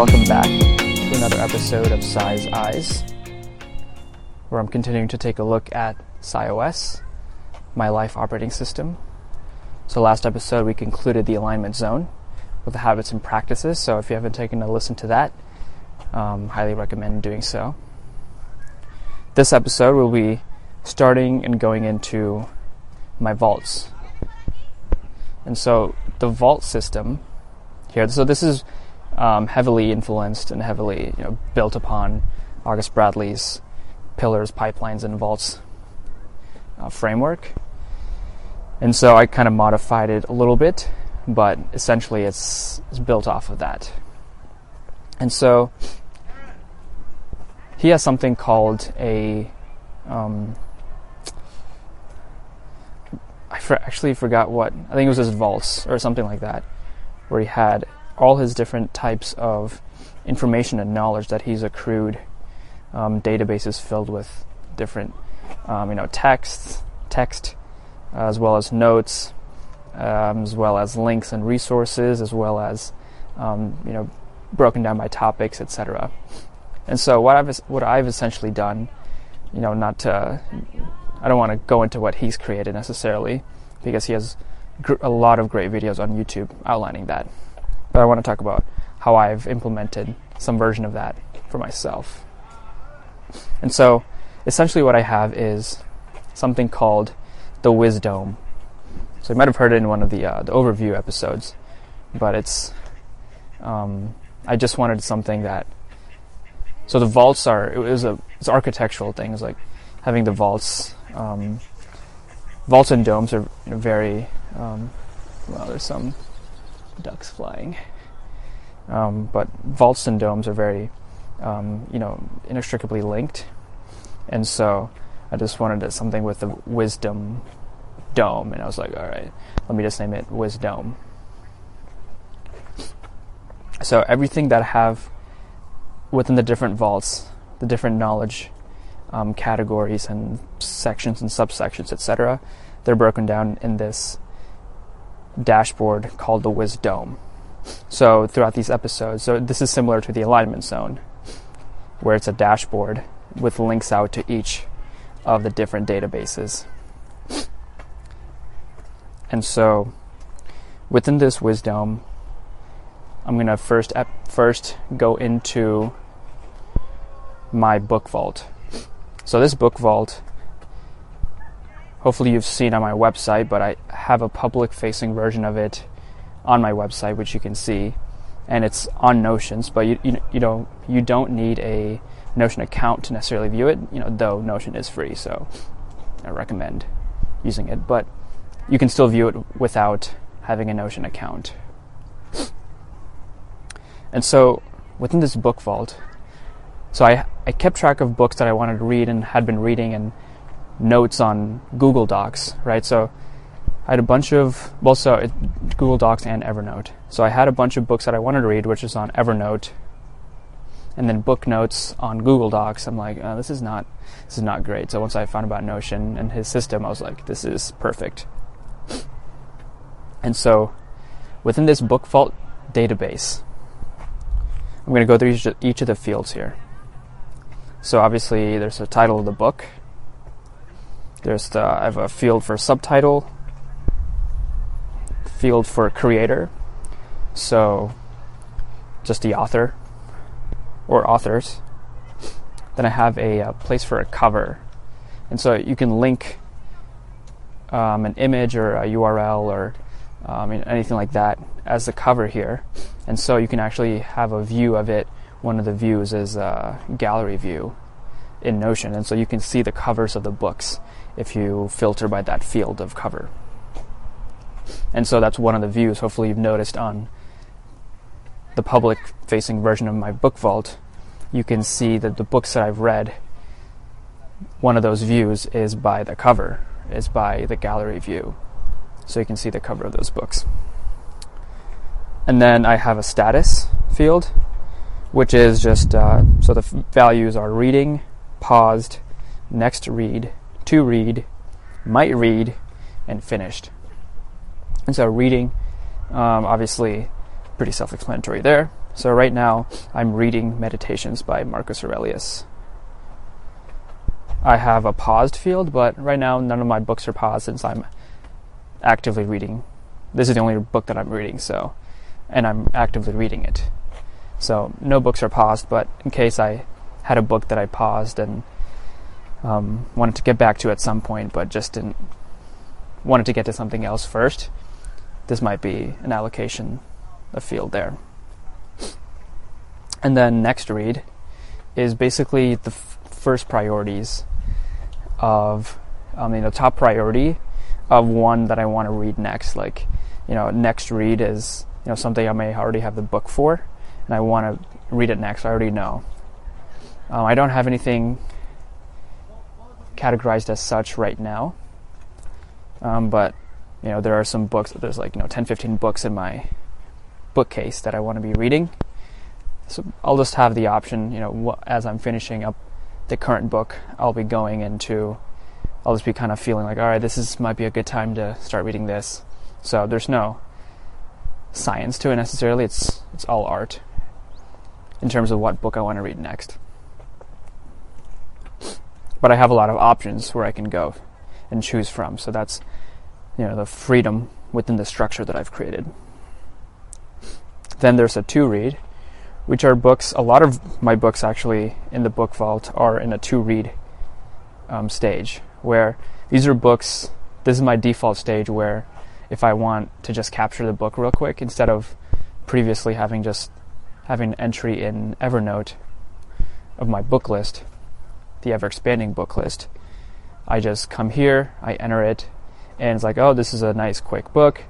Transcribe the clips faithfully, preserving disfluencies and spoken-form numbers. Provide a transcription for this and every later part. Welcome back to another episode of Sai's Eyes, where I'm continuing to take a look at SaiOS, my life operating system. So last episode we concluded the alignment zone with the habits and practices, so if you haven't taken a listen to that, um, highly recommend doing so. This episode will be starting and going into my vaults. And so the vault system here, so this is um, heavily influenced and heavily you know, built upon Argus Bradley's Pillars, Pipelines, and Vaults uh, framework. And so I kind of modified it a little bit, but essentially it's, it's built off of that. And so he has something called a... Um, I for, actually forgot what... I think it was his vaults or something like that, where he had all his different types of information and knowledge that he's accrued, um, databases filled with different um, you know, texts, text, uh, as well as notes, um, as well as links and resources, as well as um, you know, broken down by topics, et cetera. And so what I've what I've essentially done, you know, not to, I don't want to go into what he's created necessarily, because he has gr- a lot of great videos on YouTube outlining that. But I want to talk about how I've implemented some version of that for myself. And so, essentially, what I have is something called the WisDome. So you might have heard it in one of the uh, the overview episodes, but it's um, I just wanted something that. So the vaults are it was a it's architectural things like having the vaults. Um, vaults and domes are very um, well. There's some ducks flying, um, but vaults and domes are very um, you know inextricably linked, and so I just wanted something with the wisdom dome, and I was like, all right, let me just name it WisDome. So everything that I have within the different vaults, the different knowledge um, categories and sections and subsections, et cetera, they're broken down in this dashboard called the WisDome. So throughout these episodes, so this is similar to the alignment zone, where it's a dashboard with links out to each of the different databases. And so within this WisDome, I'm going to first ep- first go into my book vault. So this book vault, hopefully you've seen on my website, but I have a public-facing version of it on my website, which you can see, and it's on Notion. But you you you know you don't need a Notion account to necessarily view it. You know, though Notion is free, so I recommend using it. But you can still view it without having a Notion account. And so within this book vault, so I, I kept track of books that I wanted to read and had been reading and notes on Google Docs, right? So I had a bunch of, well, so it, Google Docs and Evernote. So I had a bunch of books that I wanted to read, which is on Evernote, and then book notes on Google Docs. I'm like, oh, this is not, this is not great. So once I found about Notion and his system, I was like, this is perfect. And so within this book vault database, I'm going to go through each of the fields here. So obviously there's a title of the book. There's the, I have a field for subtitle, field for creator, so just the author or authors. Then I have a, a place for a cover. And so you can link um, an image or a U R L or um, anything like that as the cover here. And so you can actually have a view of it. One of the views is a gallery view in Notion. And so you can see the covers of the books if you filter by that field of cover. And so that's one of the views. Hopefully you've noticed on the public-facing version of my book vault, you can see that the books that I've read, one of those views is by the cover, is by the gallery view. So you can see the cover of those books. And then I have a status field, which is just, uh, so the f- values are reading, paused, next read, to read, might read, and finished. And so reading, um, obviously, pretty self-explanatory there. So right now, I'm reading Meditations by Marcus Aurelius. I have a paused field, but right now none of my books are paused since I'm actively reading. This is the only book that I'm reading, so, and I'm actively reading it. So no books are paused, but in case I had a book that I paused and um, wanted to get back to at some point, but just didn't, wanted to get to something else first, this might be an allocation of field there. And then next read is basically the f- first priorities of, I mean, the top priority of one that I want to read next. Like, you know, next read is, you know, something I may already have the book for, and I want to read it next. I already know. Um, I don't have anything categorized as such right now, um, but, you know, there are some books. There's like, you know, ten, fifteen books in my bookcase that I want to be reading. So I'll just have the option, you know, wh- as I'm finishing up the current book, I'll be going into, I'll just be kind of feeling like, all right, this is might be a good time to start reading this. So there's no science to it necessarily. It's it's all art in terms of what book I want to read next. But I have a lot of options where I can go and choose from. So that's, you know, the freedom within the structure that I've created. Then there's a to-read, which are books, a lot of my books actually in the Book Vault are in a to-read um, stage, where these are books, this is my default stage where if I want to just capture the book real quick, instead of previously having just having an entry in Evernote of my book list, the ever-expanding book list, I just come here, I enter it, and it's like, oh, this is a nice quick book,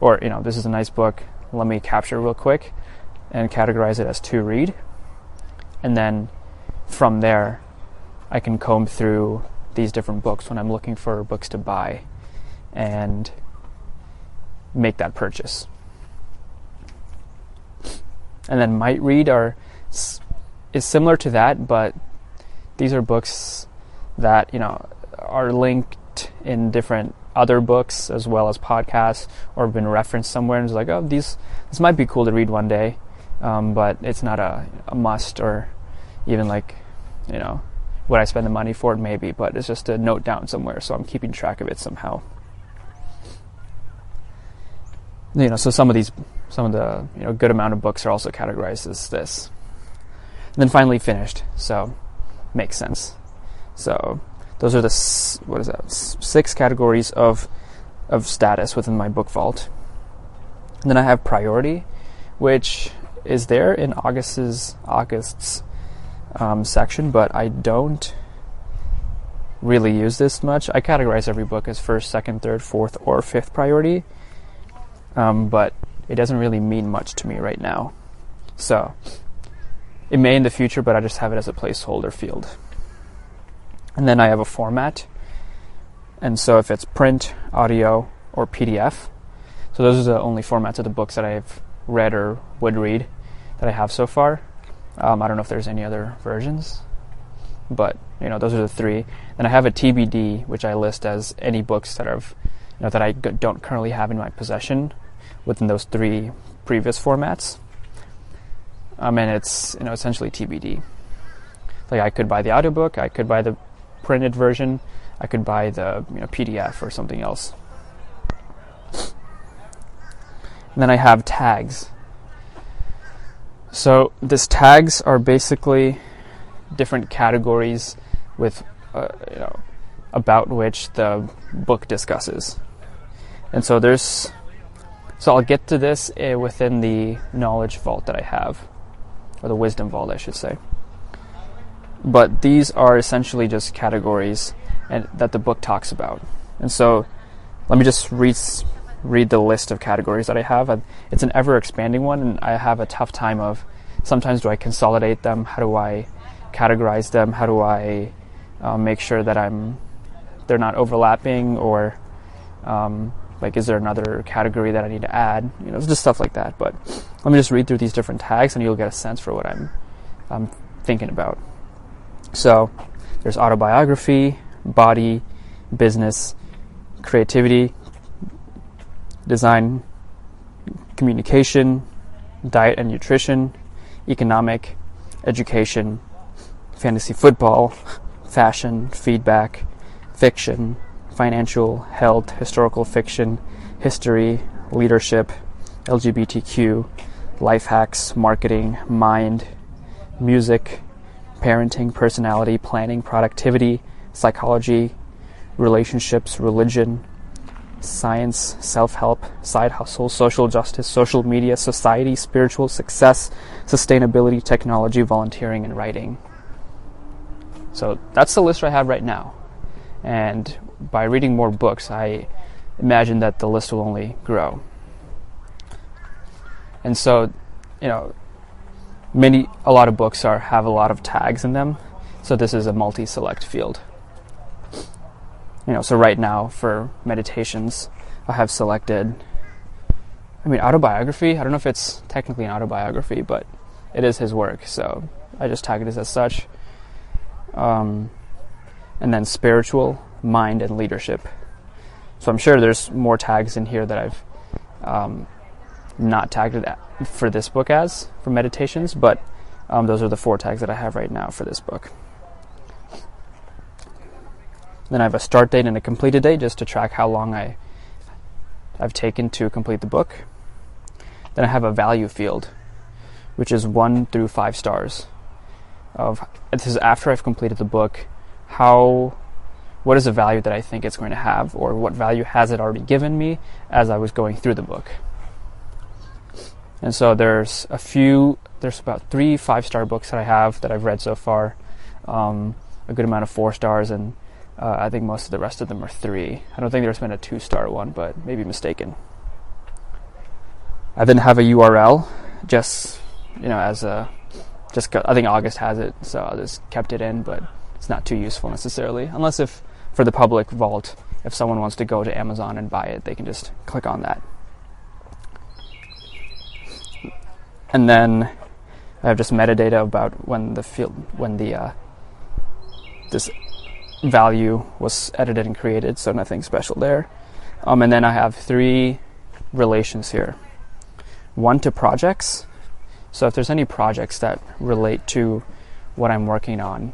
or, you know, this is a nice book, let me capture real quick, and categorize it as to read. And then from there, I can comb through these different books when I'm looking for books to buy and make that purchase. And then might read are is similar to that, but these are books that, you know, are linked in different other books as well as podcasts or have been referenced somewhere, and it's like, oh, these this might be cool to read one day. Um, but it's not a, a must, or even like, you know, would I spend the money for it? Maybe, but it's just a note down somewhere, so I'm keeping track of it somehow. You know, so some of these, some of the, you know, good amount of books are also categorized as this. And then finally finished, so makes sense. So those are the s- what is that? S- six categories of of status within my Book Vault. And then I have priority, which is there in August's August's um, section, but I don't really use this much. I categorize every book as first, second, third, fourth, or fifth priority, um, but it doesn't really mean much to me right now. So it may in the future, but I just have it as a placeholder field. And then I have a format, and so if it's print, audio, or P D F, so those are the only formats of the books that I've read or would read that I have so far. Um, I don't know if there's any other versions, but, you know, those are the three. And I have a T B D, which I list as any books that I've, you know, that I g- don't currently have in my possession within those three previous formats. Um, and it's, you know, essentially T B D. Like, I could buy the audiobook, I could buy the printed version, I could buy the, you know, P D F or something else. And then I have tags. So these tags are basically different categories with, uh, you know, about which the book discusses. And so there's, so I'll get to this uh, within the knowledge vault that I have, or the wisdom vault, I should say. But these are essentially just categories and that the book talks about. And so let me just read. read the list of categories that I have. It's an ever-expanding one, and I have a tough time of sometimes do I consolidate them, how do I categorize them, how do I uh, make sure that I'm they're not overlapping, or um, like is there another category that I need to add, you know, just stuff like that. But let me just read through these different tags and you'll get a sense for what I'm, I'm thinking about. So there's autobiography, body, business, creativity, design, communication, diet and nutrition, economic, education, fantasy football, fashion, feedback, fiction, financial, health, historical fiction, history, leadership, L G B T Q, life hacks, marketing, mind, music, parenting, personality, planning, productivity, psychology, relationships, religion, science, self-help, side hustle, social justice, social media, society, spiritual success, sustainability, technology, volunteering, and writing. So that's the list I have right now. And by reading more books, I imagine that the list will only grow. And so, you know, many, a lot of books are have a lot of tags in them. So this is a multi-select field. You know, so right now for Meditations, I have selected, I mean, autobiography. I don't know if it's technically an autobiography, but it is his work. So I just tag it as such. Um, and then spiritual, mind, and leadership. So I'm sure there's more tags in here that I've um, not tagged it for this book as, for Meditations, but um, those are the four tags that I have right now for this book. Then I have a start date and a completed date just to track how long I, I've taken to complete the book. Then I have a value field, which is one through five stars. Of this is after I've completed the book, how, what is the value that I think it's going to have, or what value has it already given me as I was going through the book. And so there's a few, there's about three five-star books that I have that I've read so far, um, a good amount of four stars, and Uh, I think most of the rest of them are three. I don't think there's been a two-star one, but maybe mistaken. I then have a U R L, just you know, as a just. I think August has it, so I just kept it in, but it's not too useful necessarily. Unless if for the public vault, if someone wants to go to Amazon and buy it, they can just click on that. And then I have just metadata about when the field, when the uh, this. value was edited and created, so nothing special there. Um, and then I have three relations here. One to projects. So if there's any projects that relate to what I'm working on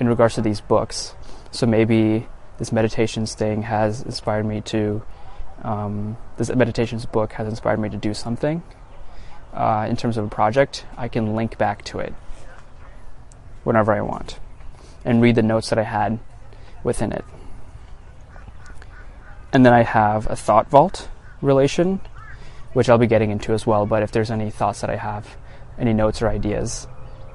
in regards to these books. So maybe this Meditations thing has inspired me to, um, this Meditations book has inspired me to do something. Uh, in terms of a project, I can link back to it whenever I want and read the notes that I had within it. And then I have a thought vault relation, which I'll be getting into as well, but if there's any thoughts that I have, any notes or ideas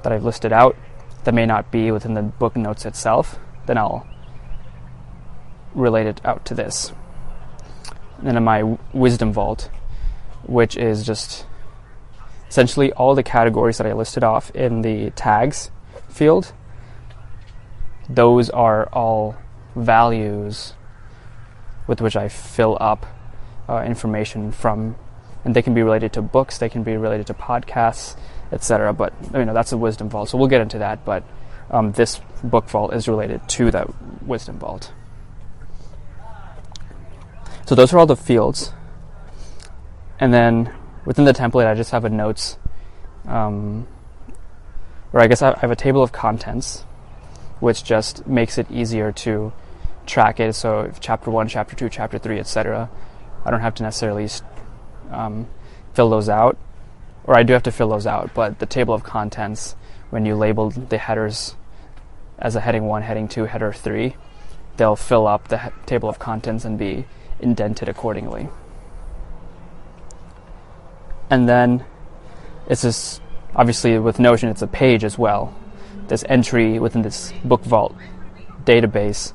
that I've listed out that may not be within the book notes itself, then I'll relate it out to this. And then in my WisDome vault, which is just essentially all the categories that I listed off in the tags field, those are all values with which I fill up uh, information from, and they can be related to books, they can be related to podcasts, et cetera. But you know, that's a WisDome vault, so we'll get into that. But um, this book vault is related to that WisDome vault. So those are all the fields, and then within the template, I just have a notes, um, or I guess I have a table of contents, which just makes it easier to track it. So if chapter one, chapter two, chapter three, et cetera, I don't have to necessarily um, fill those out, or I do have to fill those out, but the table of contents, when you label the headers as a heading one, heading two, header three, they'll fill up the he- table of contents and be indented accordingly. And then it's just, obviously with Notion, it's a page as well. This entry within this book vault database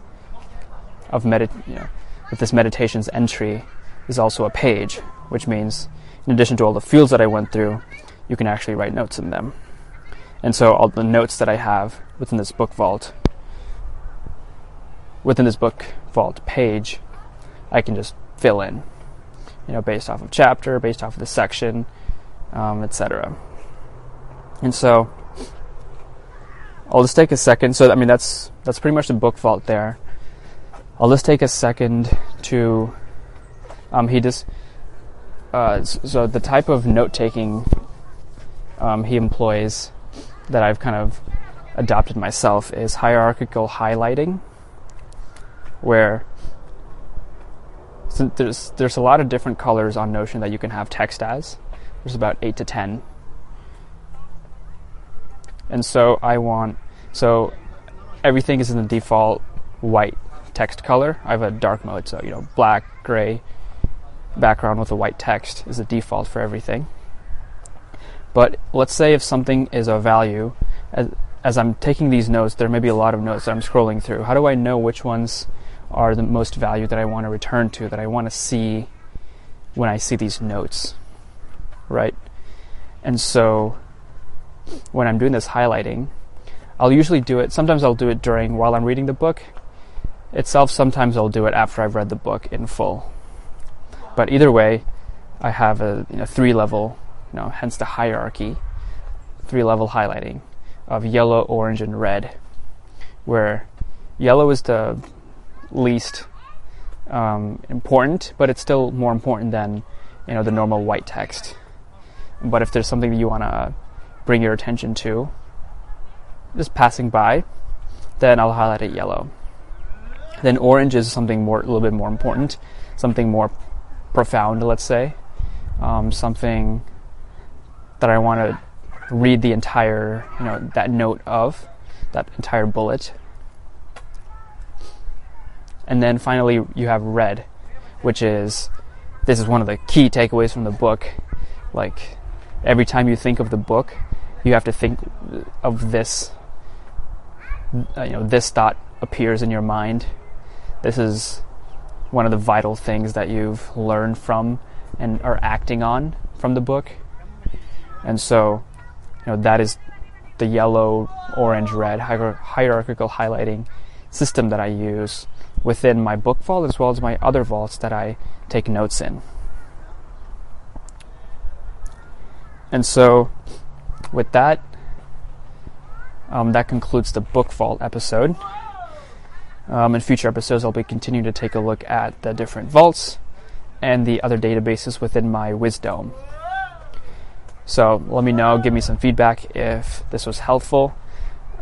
of medit, you know, with this Meditations entry is also a page, which means in addition to all the fields that I went through, you can actually write notes in them. And so all the notes that I have within this book vault, within this book vault page, I can just fill in, you know, based off of chapter, based off of the section, um, et cetera. And so I'll just take a second. So, I mean, that's that's pretty much the book vault there. I'll just take a second to... Um, he just... Uh, so the type of note-taking um, he employs that I've kind of adopted myself is hierarchical highlighting, where so there's there's a lot of different colors on Notion that you can have text as. There's about eight to ten. And so I want, so everything is in the default white text color. I have a dark mode, so you know, black, gray, background with a white text is the default for everything. But let's say if something is a value, as, as I'm taking these notes, there may be a lot of notes that I'm scrolling through. How do I know which ones are the most value that I want to return to, that I want to see when I see these notes, right? And so when I'm doing this highlighting, I'll usually do it, sometimes I'll do it during, while I'm reading the book itself, sometimes I'll do it after I've read the book in full. But either way, I have a you know, three-level, you know, hence the hierarchy, three-level highlighting of yellow, orange, and red, where yellow is the least um, important, but it's still more important than you know the normal white text. But if there's something that you want to bring your attention to, just passing by, then I'll highlight it yellow. Then orange is something more, a little bit more important, something more profound, let's say, um, something that I want to read the entire, you know, that note of, that entire bullet. And then finally, you have red, which is, this is one of the key takeaways from the book. Like, every time you think of the book, you have to think of this, you know, this thought appears in your mind. This is one of the vital things that you've learned from and are acting on from the book. And so, you know, that is the yellow, orange, red hier- hierarchical highlighting system that I use within my book vault as well as my other vaults that I take notes in. And so with that, um, that concludes the book vault episode. Um, in future episodes, I'll be continuing to take a look at the different vaults and the other databases within my WisDome. So let me know, give me some feedback if this was helpful.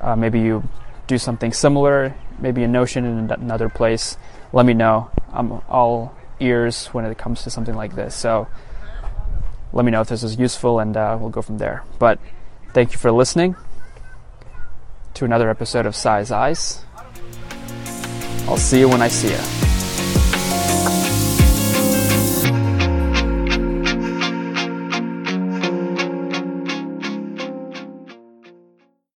Uh, maybe you do something similar, maybe a Notion in another place. Let me know. I'm all ears when it comes to something like this. So let me know if this is useful, and uh, we'll go from there. But thank you for listening to another episode of SaiOS. I'll see you when I see you.